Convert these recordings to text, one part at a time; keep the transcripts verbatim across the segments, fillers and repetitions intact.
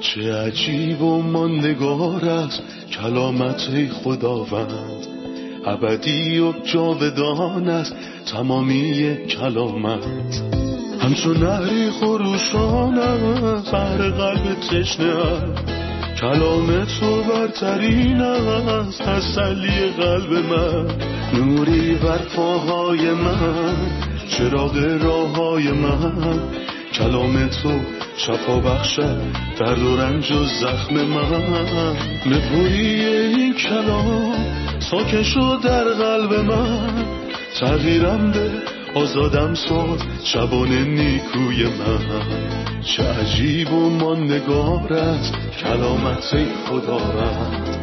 چه عجیب و ماندگار است کلامت خداوند، ابدی و جاودان است تمامی کلامت. همچون نهری خروشان است بر قلب تشنه است، کلام تو برترین است تسلی قلب من. نوری بر پاهای من، چراغ راههای من، کلام تو شفا بخشد درد و رنج و زخم من. نپوری این کلام ساکن شد در قلب من، تغییرم به آزادم ساز شبانه نیکوی من. چه عجیب و ماندگار است کلامت خدا رد،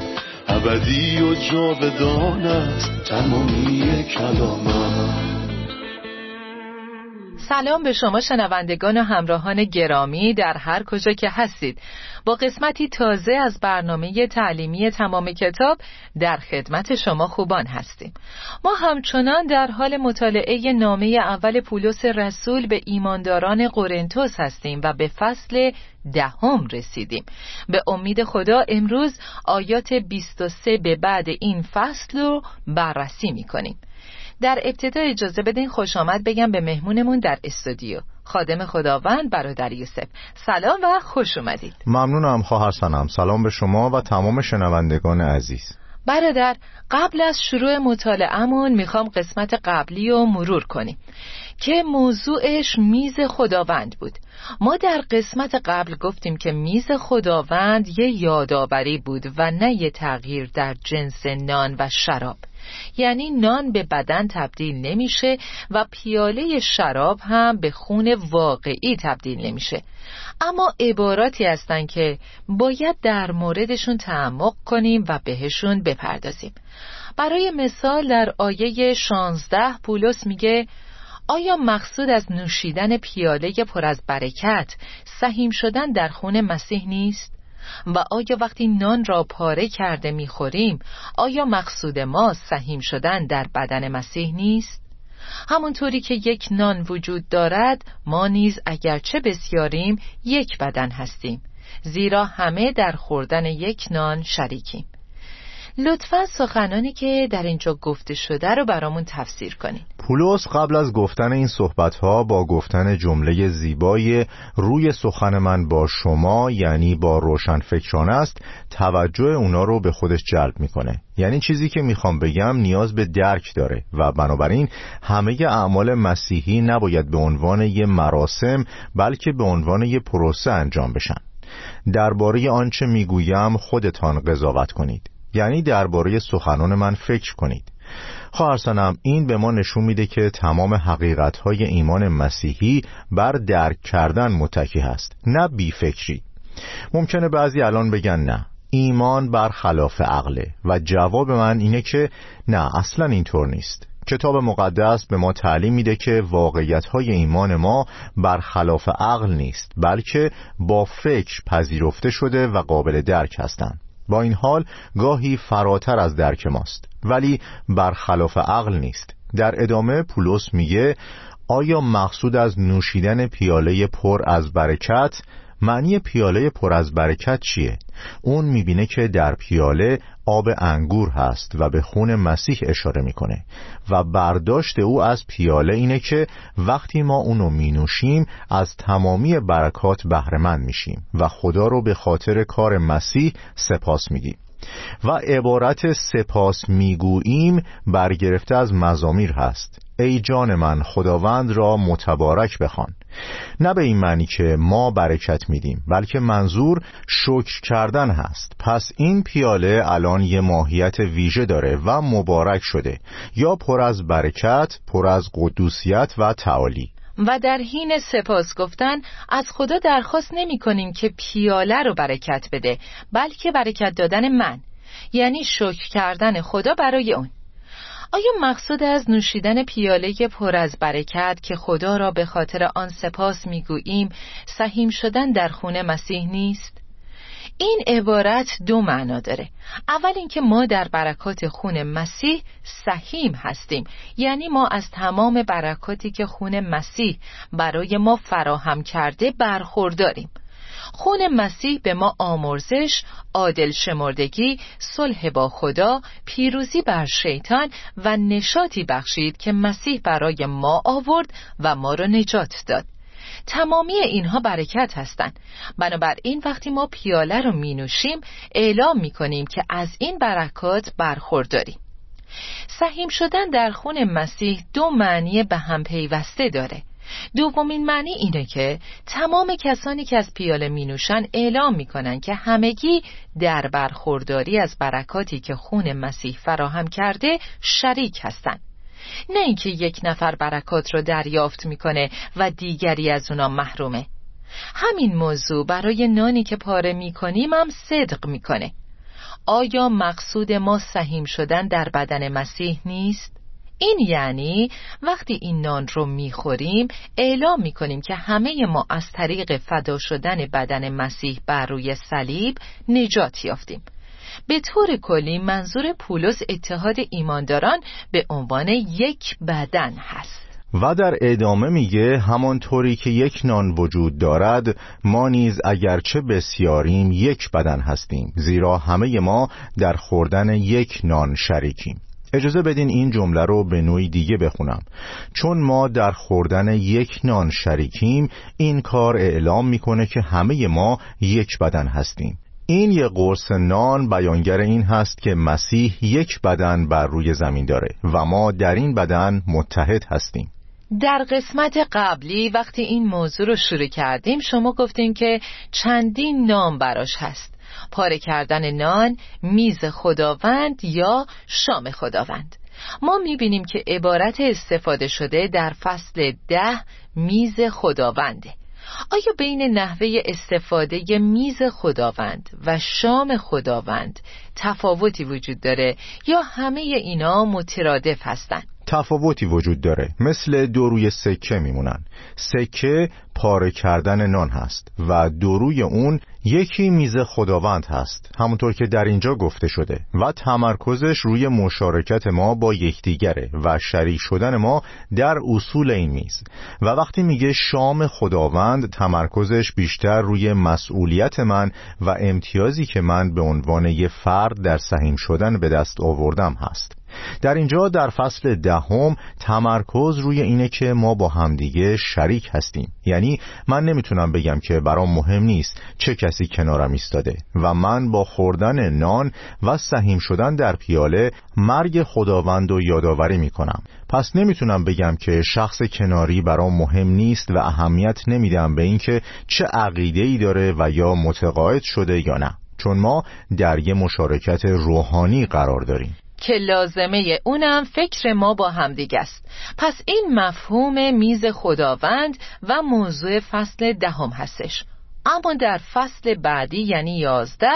ابدی و جاودان است تمامی کلامت. سلام به شما شنوندگان و همراهان گرامی در هر کجا که هستید. با قسمتی تازه از برنامه تعلیمی تمام کتاب در خدمت شما خوبان هستیم. ما همچنان در حال مطالعه نامه اول پولس رسول به ایمانداران قرنتس هستیم و به فصل دهم رسیدیم. به امید خدا امروز آیات بیست و سه به بعد این فصل رو بررسی می‌کنیم. در ابتدا اجازه بدین خوش آمد بگم به مهمونمون در استودیو، خادم خداوند برادر یوسف. سلام و خوش اومدید. ممنونم خواهر سنم. سلام به شما و تمام شنوندگان عزیز. برادر، قبل از شروع مطالعه‌مون میخوام قسمت قبلی رو مرور کنیم که موضوعش میز خداوند بود. ما در قسمت قبل گفتیم که میز خداوند یه یادآوری بود و نه یه تغییر در جنس نان و شراب. یعنی نان به بدن تبدیل نمیشه و پیاله شراب هم به خون واقعی تبدیل نمیشه، اما عباراتی هستن که باید در موردشون تعمق کنیم و بهشون بپردازیم. برای مثال در آیه شانزده پولس میگه آیا مقصود از نوشیدن پیاله پر از برکت سهیم شدن در خون مسیح نیست؟ و آیا وقتی نان را پاره کرده میخوریم آیا مقصود ما سهیم شدن در بدن مسیح نیست؟ همونطوری که یک نان وجود دارد، ما نیز اگرچه بسیاریم یک بدن هستیم، زیرا همه در خوردن یک نان شریکیم. لطفاً سخنانی که در اینجا گفته شده رو برامون تفسیر کنین. پولس قبل از گفتن این صحبت‌ها با گفتن جمله زیبای روی سخن من با شما، یعنی با روشنفکرانه است، توجه اونا رو به خودش جلب میکنه. یعنی چیزی که میخوام بگم نیاز به درک داره و بنابراین همه اعمال مسیحی نباید به عنوان یه مراسم بلکه به عنوان یه پروسه انجام بشن. درباره آنچه میگویم خودتان قضاوت کنید، یعنی درباره سخنان من فکر کنید. خواهر سنم، این به ما نشون میده که تمام حقیقت‌های ایمان مسیحی بر درک کردن متکی هست، نه بی فکری. ممکنه بعضی الان بگن نه، ایمان بر خلاف عقله، و جواب من اینه که نه، اصلا اینطور نیست. کتاب مقدس به ما تعلیم میده که واقعیت‌های ایمان ما بر خلاف عقل نیست، بلکه با فکر پذیرفته شده و قابل درک هستند. با این حال گاهی فراتر از درک ماست، ولی برخلاف عقل نیست. در ادامه پولس میگه آیا مقصود از نوشیدن پیاله پر از برکت؟ معنی پیاله پر از برکت چیه؟ اون میبینه که در پیاله آب انگور هست و به خون مسیح اشاره میکنه و برداشت او از پیاله اینه که وقتی ما اونو مینوشیم از تمامی برکات بهره مند میشیم و خدا رو به خاطر کار مسیح سپاس میگیم. و عبارت سپاس میگوییم برگرفته از مزامیر هست. ای جان من خداوند را متبارک بخوان. نه به این معنی که ما برکت میدیم، بلکه منظور شکر کردن هست. پس این پیاله الان یه ماهیت ویژه داره و مبارک شده، یا پر از برکت، پر از قدوسیت و تعالی. و در حین سپاس گفتن از خدا درخواست نمی کنیم که پیاله رو برکت بده، بلکه برکت دادن من، یعنی شکر کردن خدا برای اون. آیا مقصود از نوشیدن پیاله پر از برکت که خدا را به خاطر آن سپاس میگوییم سهیم شدن در خون مسیح نیست؟ این عبارت دو معنا داره. اول اینکه ما در برکات خون مسیح سهیم هستیم، یعنی ما از تمام برکاتی که خون مسیح برای ما فراهم کرده برخورداریم. خون مسیح به ما آمرزش، عادل شمردگی، صلح با خدا، پیروزی بر شیطان و نشاطی بخشید که مسیح برای ما آورد و ما را نجات داد. تمامی اینها برکت هستند. بنابراین وقتی ما پیاله رو می نوشیم، اعلام می کنیم که از این برکات برخورداریم. سهیم شدن در خون مسیح دو معنی به هم پیوسته داره. دومین معنی اینه که تمام کسانی که از پیاله می نوشن اعلام می کنن که همگی در برخورداری از برکاتی که خون مسیح فراهم کرده شریک هستند. نه اینکه یک نفر برکات رو دریافت میکنه و دیگری از اونا محرومه. همین موضوع برای نانی که پاره میکنیم هم صدق میکنه. آیا مقصود ما سهیم شدن در بدن مسیح نیست؟ این یعنی وقتی این نان رو میخوریم اعلام میکنیم که همه ما از طریق فدا شدن بدن مسیح بر روی صلیب نجات یافتیم. به طور کلی منظور پولس اتحاد ایمانداران به عنوان یک بدن هست. و در ادامه میگه همانطوری که یک نان وجود دارد، ما نیز اگرچه بسیاریم یک بدن هستیم، زیرا همه ما در خوردن یک نان شریکیم. اجازه بدین این جمله رو به نوعی دیگه بخونم. چون ما در خوردن یک نان شریکیم، این کار اعلام میکنه که همه ما یک بدن هستیم. این یک قرص نان بیانگر این هست که مسیح یک بدن بر روی زمین داره و ما در این بدن متحد هستیم. در قسمت قبلی وقتی این موضوع رو شروع کردیم، شما گفتیم که چندین نام براش هست: پاره کردن نان، میز خداوند یا شام خداوند. ما میبینیم که عبارت استفاده شده در فصل ده میز خداونده. آیا بین نحوه استفاده میز خداوند و شام خداوند تفاوتی وجود داره یا همه اینا مترادف هستن؟ تفاوتی وجود داره، مثل دو روی سکه میمونن. سکه پاره کردن نان هست و دو روی اون یکی میز خداوند هست، همونطور که در اینجا گفته شده، و تمرکزش روی مشارکت ما با یکدیگره و شریک شدن ما در اصول این میز. و وقتی میگه شام خداوند، تمرکزش بیشتر روی مسئولیت من و امتیازی که من به عنوان یه فرد در سهیم شدن به دست آوردم هست. در اینجا در فصل دهم تمرکز روی اینه که ما با همدیگه شریک هستیم. یعنی من نمیتونم بگم که برام مهم نیست چه کسی کنارم ایستاده و من با خوردن نان و سهیم شدن در پیاله مرگ خداوند رو یادآوری میکنم. پس نمیتونم بگم که شخص کناری برام مهم نیست و اهمیت نمیدم به اینکه چه عقیده‌ای داره و یا متقاعد شده یا نه، چون ما در یه مشارکت روحانی قرار داریم که لازمه اونم فکر ما با همدیگه است. پس این مفهوم میز خداوند و موضوع فصل دهم هستش. اما در فصل بعدی یعنی یازده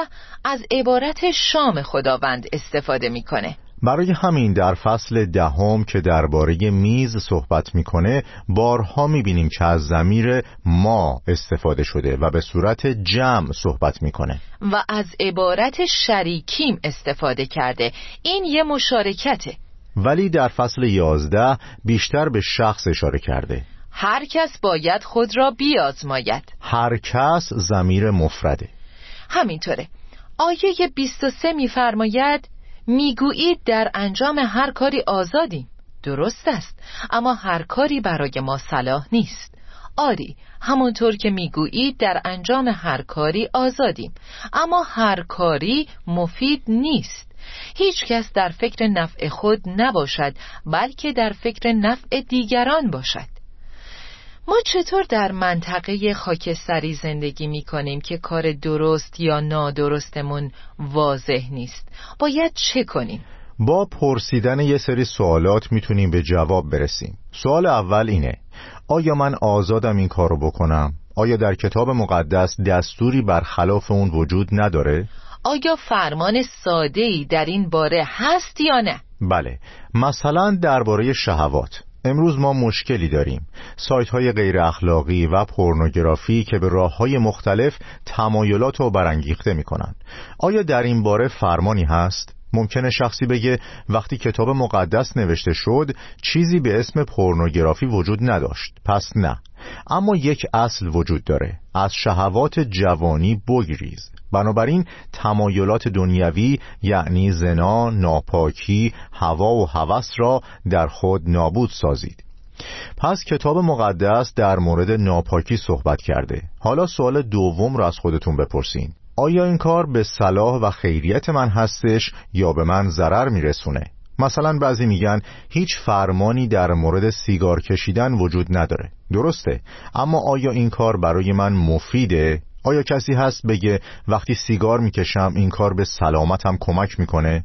از عبارت شام خداوند استفاده میکنه. برای همین در فصل دهم که درباره میز صحبت میکنه، بارها میبینیم که از ضمیر ما استفاده شده و به صورت جمع صحبت میکنه و از عبارت شریکیم استفاده کرده. این یه مشارکته، ولی در فصل یازده بیشتر به شخص اشاره کرده. هر کس باید خود را بیازماید. هر کس ضمیر مفرده. همینطوره. آیه بیست و سه میفرماید میگویید در انجام هر کاری آزادیم. درست است، اما هر کاری برای ما صلاح نیست. آری، همونطور که میگویید در انجام هر کاری آزادیم، اما هر کاری مفید نیست. هیچ کس در فکر نفع خود نباشد، بلکه در فکر نفع دیگران باشد. ما چطور در منطقه خاکستری زندگی می کنیم که کار درست یا نادرستمون واضح نیست؟ باید چه کنیم؟ با پرسیدن یه سری سوالات میتونیم به جواب برسیم. سوال اول اینه: آیا من آزادم این کارو بکنم؟ آیا در کتاب مقدس دستوری برخلاف اون وجود نداره؟ آیا فرمان ساده‌ای در این باره هست یا نه؟ بله، مثلا درباره شهوات. امروز ما مشکلی داریم. سایت‌های غیر اخلاقی و پورنوگرافی که به راه‌های مختلف تمایلات رو برانگیخته می‌کنند. آیا در این باره فرمانی هست؟ ممکنه شخصی بگه وقتی کتاب مقدس نوشته شد چیزی به اسم پورنوگرافی وجود نداشت، پس نه. اما یک اصل وجود داره: از شهوات جوانی بگریز. بنابراین تمایلات دنیوی یعنی زنا، ناپاکی، هوا و هوس را در خود نابود سازید. پس کتاب مقدس در مورد ناپاکی صحبت کرده. حالا سوال دوم را از خودتون بپرسین: آیا این کار به صلاح و خیریت من هستش یا به من ضرر میرسونه؟ مثلا بعضی میگن هیچ فرمانی در مورد سیگار کشیدن وجود نداره. درسته، اما آیا این کار برای من مفیده؟ آیا کسی هست بگه وقتی سیگار میکشم این کار به سلامتم کمک میکنه؟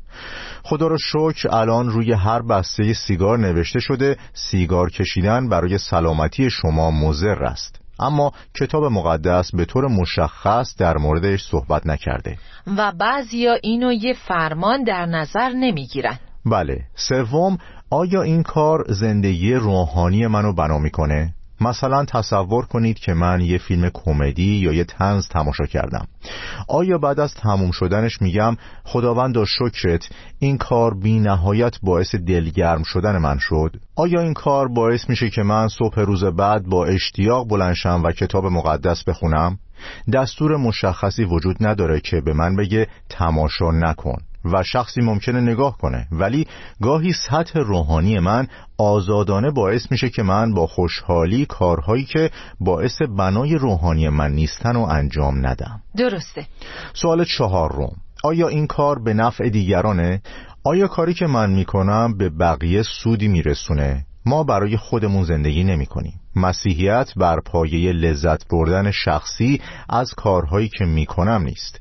خدا رو شکر الان روی هر بسته سیگار نوشته شده سیگار کشیدن برای سلامتی شما مضر است، اما کتاب مقدس به طور مشخص در موردش صحبت نکرده و بعضیا اینو یه فرمان در نظر نمیگیرن. بله. سوم، آیا این کار زندگی روحانی منو بنا میکنه؟ مثلا تصور کنید که من یه فیلم کمدی یا یه طنز تماشا کردم. آیا بعد از تموم شدنش میگم خداوندا شکرت، این کار بی نهایت باعث دلگرم شدن من شد؟ آیا این کار باعث میشه که من صبح روز بعد با اشتیاق بلند شم و کتاب مقدس بخونم؟ دستور مشخصی وجود نداره که به من بگه تماشا نکن و شخصی ممکنه نگاه کنه، ولی گاهی سطح روحانی من آزادانه باعث میشه که من با خوشحالی کارهایی که باعث بنای روحانی من نیستن و انجام ندم. درسته. سوال چهارم، آیا این کار به نفع دیگرانه؟ آیا کاری که من میکنم به بقیه سودی میرسونه؟ ما برای خودمون زندگی نمی کنیم. مسیحیت بر پایه لذت بردن شخصی از کارهایی که می کنم نیست،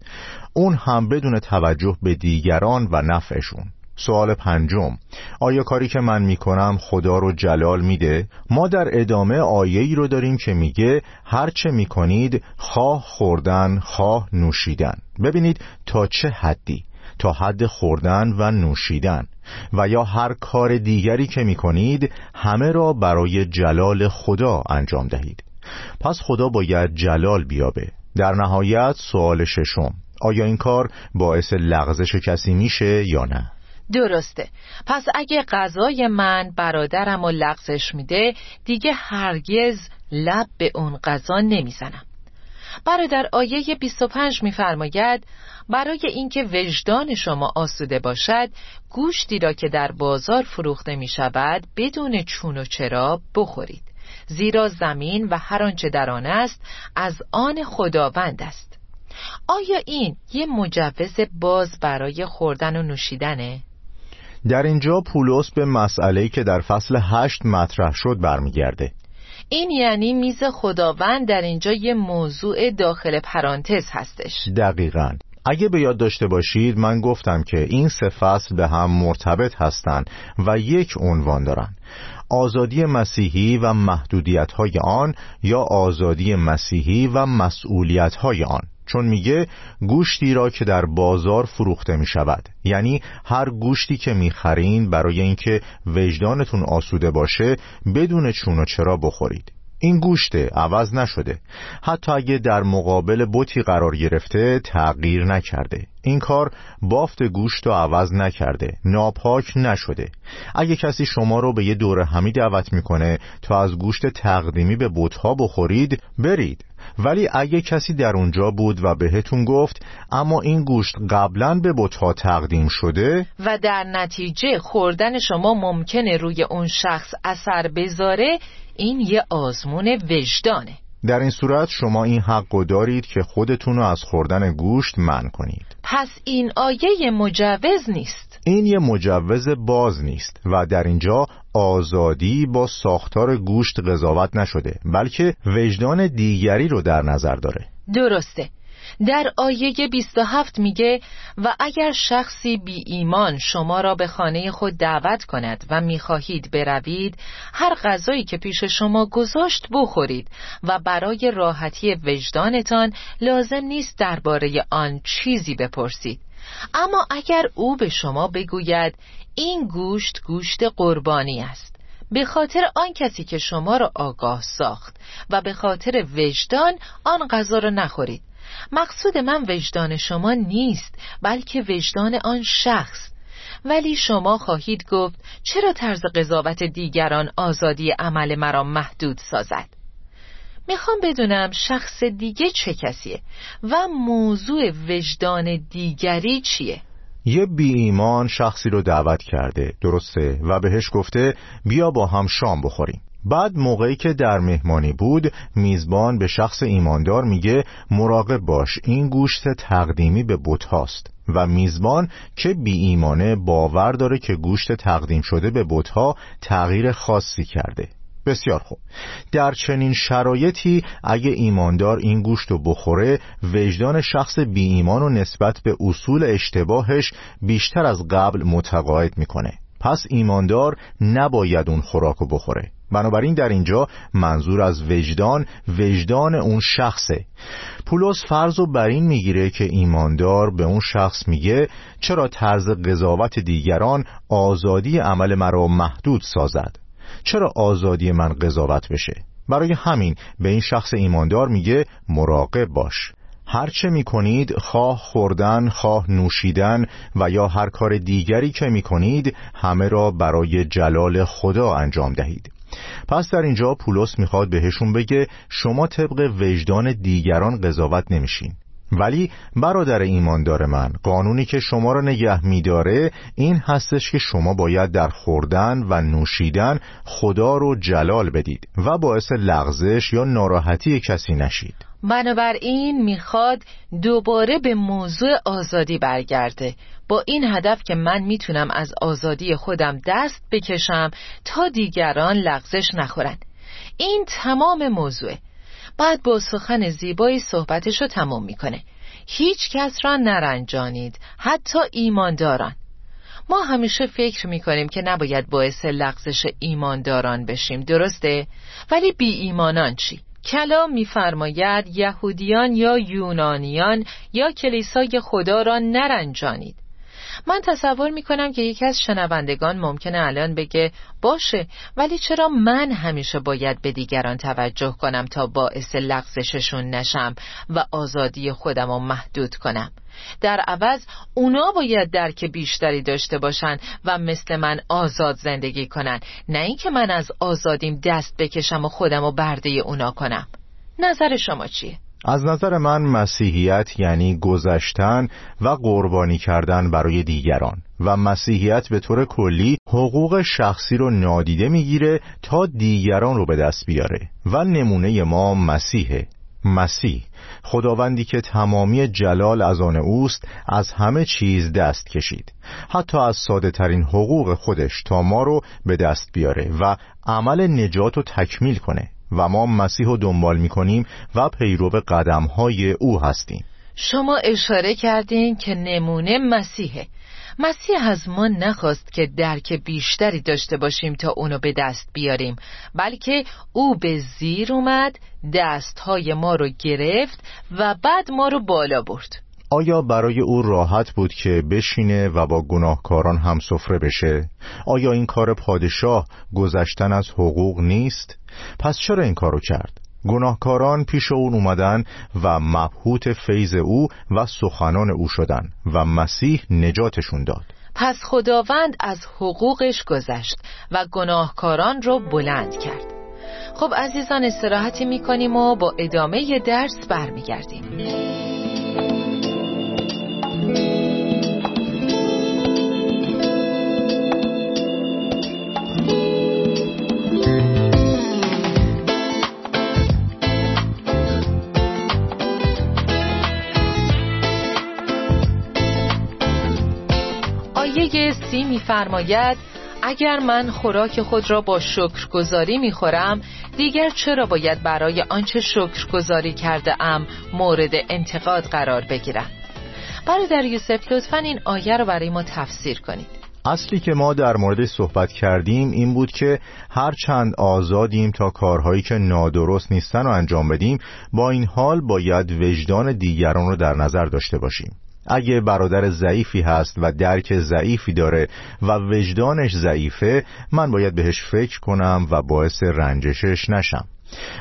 اون هم بدون توجه به دیگران و نفعشون. سوال پنجم، آیا کاری که من می کنم خدا رو جلال میده؟ ما در ادامه آیه‌ای رو داریم که میگه هر چه می کنید خواه خوردن خواه نوشیدن. ببینید تا چه حدی؟ تا حد خوردن و نوشیدن، و یا هر کار دیگری که می کنید همه را برای جلال خدا انجام دهید. پس خدا باید جلال بیابه. در نهایت سوال ششم، آیا این کار باعث لغزش کسی میشه یا نه؟ درسته. پس اگه غذای من برادرم رو لغزش میده دیگه هرگز لب به اون غذا نمیزنم. برادر آیه بیست و پنج میفرماید برای اینکه وجدان شما آسوده باشد گوشتی را که در بازار فروخته می شود بدون چون و چرا بخورید، زیرا زمین و هر آنچه در آن است از آن خداوند است. آیا این یه مجوز باز برای خوردن و نوشیدنه؟ در اینجا پولس به مسئله‌ای که در فصل هشت مطرح شد برمیگرده. این یعنی میز خداوند در اینجا یه موضوع داخل پرانتز هستش. دقیقاً. اگه به یاد داشته باشید من گفتم که این سه فصل به هم مرتبط هستند و یک عنوان دارن: آزادی مسیحی و محدودیت‌های آن، یا آزادی مسیحی و مسئولیت‌های آن، چون میگه گوشتی را که در بازار فروخته میشود، یعنی هر گوشتی که میخرین برای اینکه وجدانتون آسوده باشه بدون چون و چرا بخورید. این گوشته، عوض نشده، حتی اگه در مقابل بتی قرار گرفته تغییر نکرده. این کار بافت گوشت رو عوض نکرده، ناپاک نشده. اگه کسی شما رو به یه دوره همی دعوت میکنه تا از گوشت تقدیمی به بت‌ها بخورید، برید. ولی اگه کسی در اونجا بود و بهتون گفت اما این گوشت قبلا به بت‌ها تقدیم شده و در نتیجه خوردن شما ممکنه روی اون شخص اثر بذاره، این یه آزمون وجدانه. در این صورت شما این حق دارید که خودتون رو از خوردن گوشت منع کنید. پس این آیه یه مجوز نیست، این یه مجوز باز نیست و در اینجا آزادی با ساختار گوشت قضاوت نشده، بلکه وجدان دیگری رو در نظر داره. درسته. در آیه بیست و هفت میگه و اگر شخصی بی ایمان شما را به خانه خود دعوت کند و میخواهید بروید، هر غذایی که پیش شما گذاشت بخورید و برای راحتی وجدانتان لازم نیست درباره آن چیزی بپرسید. اما اگر او به شما بگوید این گوشت گوشت قربانی است، به خاطر آن کسی که شما را آگاه ساخت و به خاطر وجدان آن غذا را نخورید. مقصود من وجدان شما نیست، بلکه وجدان آن شخص. ولی شما خواهید گفت چرا طرز قضاوت دیگران آزادی عمل مرا محدود سازد؟ میخوام بدونم شخص دیگه چه کسیه و موضوع وجدان دیگری چیه؟ یه بی ایمان شخصی رو دعوت کرده، درسته؟ و بهش گفته بیا با هم شام بخوریم. بعد موقعی که در مهمانی بود، میزبان به شخص ایماندار میگه مراقب باش، این گوشت تقدیمی به بت هاست. و میزبان که بی ایمانه باور داره که گوشت تقدیم شده به بت ها تغییر خاصی کرده. بسیار خوب، در چنین شرایطی اگه ایماندار این گوشت رو بخوره، وجدان شخص بی ایمان رو نسبت به اصول اشتباهش بیشتر از قبل متقاعد میکنه. پس ایماندار نباید اون خوراک رو بخوره. بنابراین در اینجا منظور از وجدان، وجدان اون شخصه. پولس فرض رو بر این میگیره که ایماندار به اون شخص میگه چرا طرز قضاوت دیگران آزادی عمل مرا محدود سازد؟ چرا آزادی من قضاوت بشه؟ برای همین به این شخص ایماندار میگه مراقب باش، هرچه میکنید، خواه خوردن، خواه نوشیدن و یا هر کار دیگری که میکنید، همه را برای جلال خدا انجام دهید. پس در اینجا پولس میخواد بهشون بگه شما طبق وجدان دیگران قضاوت نمیشین، ولی برادر ایماندار من، قانونی که شما را نگه می‌داره این هستش که شما باید در خوردن و نوشیدن خدا رو جلال بدید و باعث لغزش یا ناراحتی کسی نشید. بنابراین میخواد دوباره به موضوع آزادی برگرده، با این هدف که من میتونم از آزادی خودم دست بکشم تا دیگران لغزش نخورن. این تمام موضوعه. بعد با سخن زیبایی صحبتشو تمام میکنه. هیچ کس را نرنجانید، حتی ایمانداران. ما همیشه فکر میکنیم که نباید باعث لغزش ایمانداران بشیم، درسته؟ ولی بی ایمانان چی؟ کلام میفرماید یهودیان یا یونانیان یا کلیسای خدا را نرنجانید. من تصور میکنم که یکی از شنوندگان ممکنه الان بگه باشه، ولی چرا من همیشه باید به دیگران توجه کنم تا باعث لغزششون نشم و آزادی خودم رو محدود کنم؟ در عوض اونا باید درک بیشتری داشته باشن و مثل من آزاد زندگی کنن، نه اینکه من از آزادیم دست بکشم و خودم رو برده اونا کنم. نظر شما چیه؟ از نظر من مسیحیت یعنی گذشتن و قربانی کردن برای دیگران، و مسیحیت به طور کلی حقوق شخصی رو نادیده میگیره تا دیگران رو به دست بیاره. و نمونه ما مسیحه. مسیح، خداوندی که تمامی جلال از آن اوست، از همه چیز دست کشید، حتی از ساده ترین حقوق خودش، تا ما رو به دست بیاره و عمل نجات رو تکمیل کنه. و ما مسیح رو دنبال می‌کنیم و پیرو قدم‌های او هستیم. شما اشاره کردین که نمونه مسیحه. مسیح از ما نخواست که درک بیشتری داشته باشیم تا اونو به دست بیاریم، بلکه او به زیر اومد، دست‌های ما رو گرفت و بعد ما رو بالا برد. آیا برای او راحت بود که بشینه و با گناهکاران هم سفره بشه؟ آیا این کار پادشاه گذشتن از حقوق نیست؟ پس چرا این کارو کرد؟ گناهکاران پیش اون اومدن و مبهوت فیض او و سخنان او شدن و مسیح نجاتشون داد. پس خداوند از حقوقش گذشت و گناهکاران رو بلند کرد. خب عزیزان، استراحتی میکنیم و با ادامه درس برمیگردیم. سی می‌فرماید اگر من خوراک خود را با شکرگزاری می‌خورم، دیگر چرا باید برای آنچه شکرگزاری کرده‌ام مورد انتقاد قرار بگیرم؟ برادر یوسف، لطفاً این آیه را برای ما تفسیر کنید. اصلی که ما در موردش صحبت کردیم این بود که هر چند آزادیم تا کارهایی که نادرست نیستن رو انجام بدیم، با این حال باید وجدان دیگران رو در نظر داشته باشیم. اگه برادر ضعیفی هست و درک ضعیفی داره و وجدانش ضعیفه، من باید بهش فکر کنم و باعث رنجشش نشم.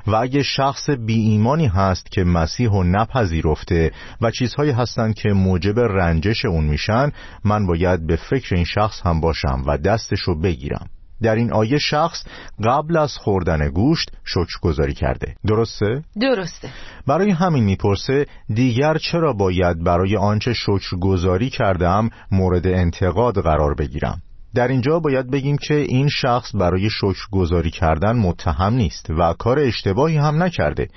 و اگه شخص بی ایمانی هست که مسیح رو نپذیرفته و چیزهایی هستن که موجب رنجش اون میشن، من باید به فکر این شخص هم باشم و دستش رو بگیرم. در این آیه شخص قبل از خوردن گوشت شکرگزاری کرده. درسته؟ درسته. برای همین میپرسه دیگر چرا باید برای آنچه شکرگزاری کردم مورد انتقاد قرار بگیرم؟ در اینجا باید بگیم که این شخص برای شکرگزاری کردن متهم نیست و کار اشتباهی هم نکرده،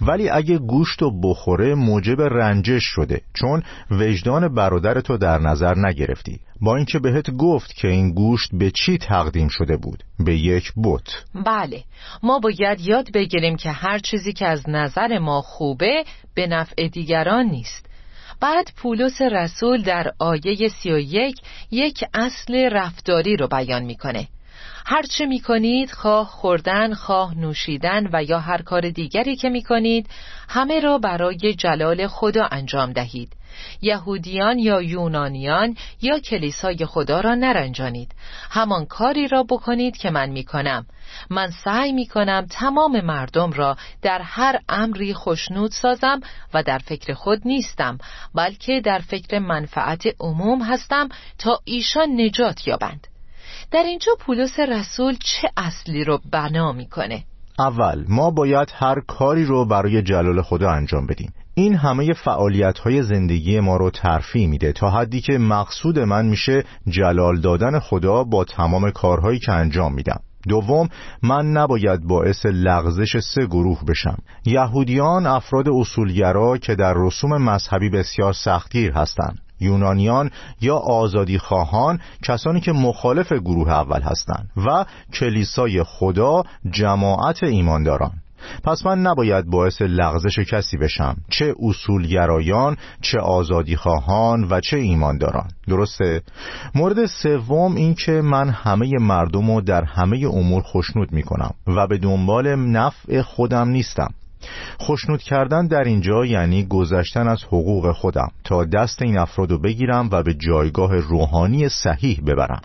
ولی اگه گوشتو بخوره موجب رنجش شده، چون وجدان برادرتو در نظر نگرفتی، با اینکه بهت گفت که این گوشت به چی تقدیم شده بود، به یک بت. بله، ما باید یاد بگیریم که هر چیزی که از نظر ما خوبه به نفع دیگران نیست. بعد پولس رسول در آیه سی و یک یک اصل رفتاری رو بیان میکنه. هرچه میکنید، خواه خوردن، خواه نوشیدن و یا هر کار دیگری که میکنید، همه را برای جلال خدا انجام دهید. یهودیان یا یونانیان یا کلیسای خدا را نرنجانید. همان کاری را بکنید که من میکنم. من سعی میکنم تمام مردم را در هر امری خوشنود سازم و در فکر خود نیستم، بلکه در فکر منفعت عموم هستم تا ایشان نجات یابند. در اینجا پولس رسول چه اصلی رو بنا میکنه؟ اول، ما باید هر کاری رو برای جلال خدا انجام بدیم. این همه فعالیت‌های زندگی ما رو ترفیع میده تا حدی که مقصود من میشه جلال دادن خدا با تمام کارهایی که انجام میدم. دوم، من نباید باعث لغزش سه گروه بشم. یهودیان افراد اصولگرا که در رسوم مذهبی بسیار سختگیر هستند، یونانیان یا آزادی خواهان کسانی که مخالف گروه اول هستند، و کلیسای خدا جماعت ایمانداران. پس من نباید باعث لغزش کسی بشم، چه اصولگرایان، چه آزادی خواهان و چه ایمانداران. درسته؟ مورد سوم این که من همه مردم رو در همه امور خوشنود میکنم و به دنبال نفع خودم نیستم. خوشنود کردن در اینجا یعنی گذشتن از حقوق خودم تا دست این افرادو بگیرم و به جایگاه روحانی صحیح ببرم.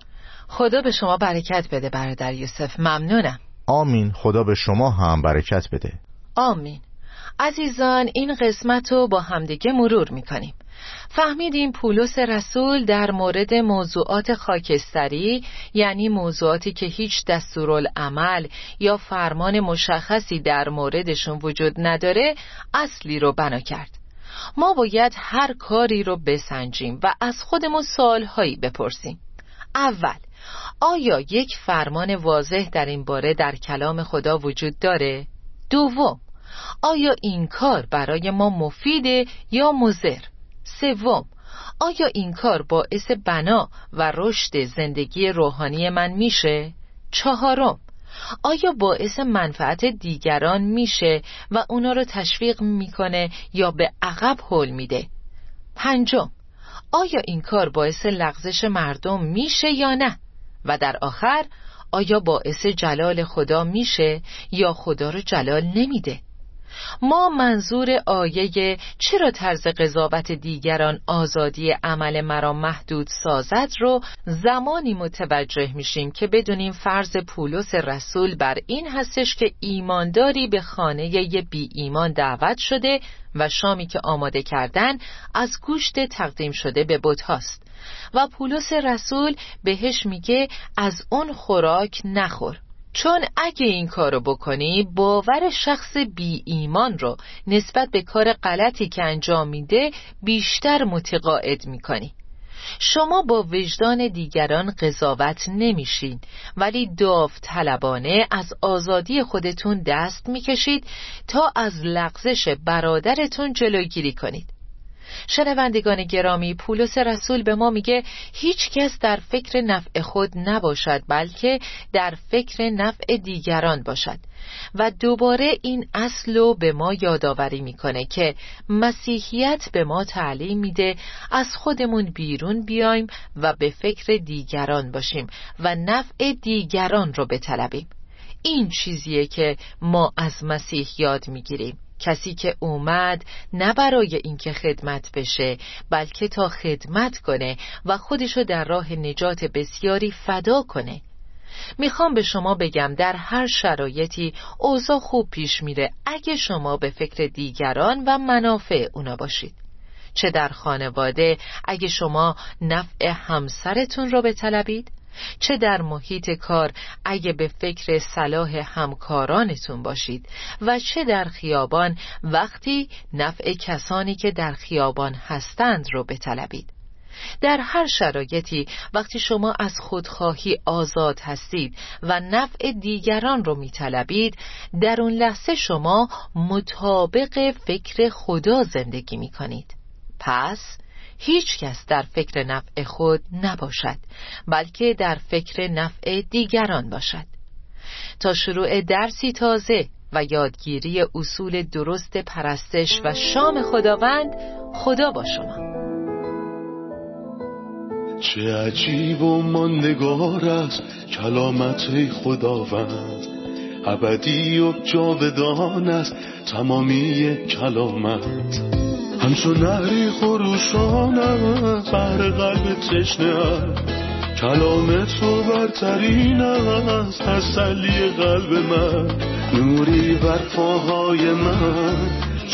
خدا به شما برکت بده برادر یوسف. ممنونم. آمین. خدا به شما هم برکت بده. آمین. عزیزان، این قسمت رو با همدیگه مرور میکنیم. فهمیدیم پولس رسول در مورد موضوعات خاکستری، یعنی موضوعاتی که هیچ دستورالعمل یا فرمان مشخصی در موردشون وجود نداره، اصلی رو بنا کرد. ما باید هر کاری رو بسنجیم و از خودمون سوالهایی بپرسیم. اول، آیا یک فرمان واضح در این باره در کلام خدا وجود داره؟ دوم، آیا این کار برای ما مفیده یا مضر؟ سوم، آیا این کار باعث بنا و رشد زندگی روحانی من میشه؟ چهارم، آیا باعث منفعت دیگران میشه و اونا رو تشویق میکنه یا به عقب هل میده؟ پنجم، آیا این کار باعث لغزش مردم میشه یا نه؟ و در آخر، آیا باعث جلال خدا میشه یا خدا رو جلال نمیده؟ ما منظور آیه چرا طرز قضاوت دیگران آزادی عمل مرا محدود سازد رو زمانی متوجه میشیم که بدونیم فرض پولس رسول بر این هستش که ایمانداری به خانه یه بی ایمان دعوت شده و شامی که آماده کردن از گوشت تقدیم شده به بت هاست، و پولس رسول بهش میگه از اون خوراک نخور، چون اگه این کارو بکنی باور شخص بی ایمان رو نسبت به کار غلطی که انجام میده بیشتر متقاعد میکنی. شما با وجدان دیگران قضاوت نمیشین، ولی داوطلبانه از آزادی خودتون دست میکشید تا از لغزش برادرتون جلوگیری کنید. شنوندگان گرامی، پولس رسول به ما میگه هیچ کس در فکر نفع خود نباشد، بلکه در فکر نفع دیگران باشد، و دوباره این اصل رو به ما یادآوری میکنه که مسیحیت به ما تعلیم میده از خودمون بیرون بیایم و به فکر دیگران باشیم و نفع دیگران رو بطلبیم. این چیزیه که ما از مسیح یاد میگیریم، کسی که اومد نه برای اینکه خدمت بشه، بلکه تا خدمت کنه و خودشو در راه نجات بسیاری فدا کنه. میخوام به شما بگم در هر شرایطی اوضاع خوب پیش میره اگه شما به فکر دیگران و منافع اونا باشید. چه در خانواده، اگه شما نفع همسرتون رو بطلبید، چه در محیط کار اگه به فکر صلاح همکارانتون باشید و چه در خیابان وقتی نفع کسانی که در خیابان هستند رو بطلبید. در هر شرایطی وقتی شما از خودخواهی آزاد هستید و نفع دیگران رو میطلبید، در اون لحظه شما مطابق فکر خدا زندگی میکنید. پس هیچ کس در فکر نفع خود نباشد، بلکه در فکر نفع دیگران باشد. تا شروع درسی تازه و یادگیری اصول درست پرستش و شام خداوند، خدا با شما. چه عجیب و ماندگار است کلامت خداوند، ابدی و جاودان است تمامی کلامت. همچون نهری خروشان است بر قلب تشنه است، کلام تو برترین است تسلی قلب من. نوری بر پاهای من،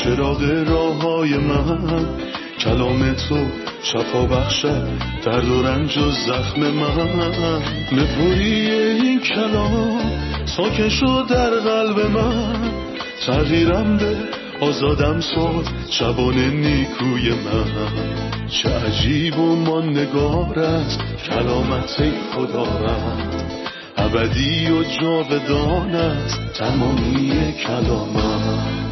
چراغ راههای من. کلام تو شفا بخشد درد و رنج و زخم من. نپوری این کلام ساکن شد در قلب من. تغییرم به آزادم ساد شبان نیکوی من. چه عجیب و ماندگار است کلامت خدا رد، ابدی و جاودان است تمامی کلامت.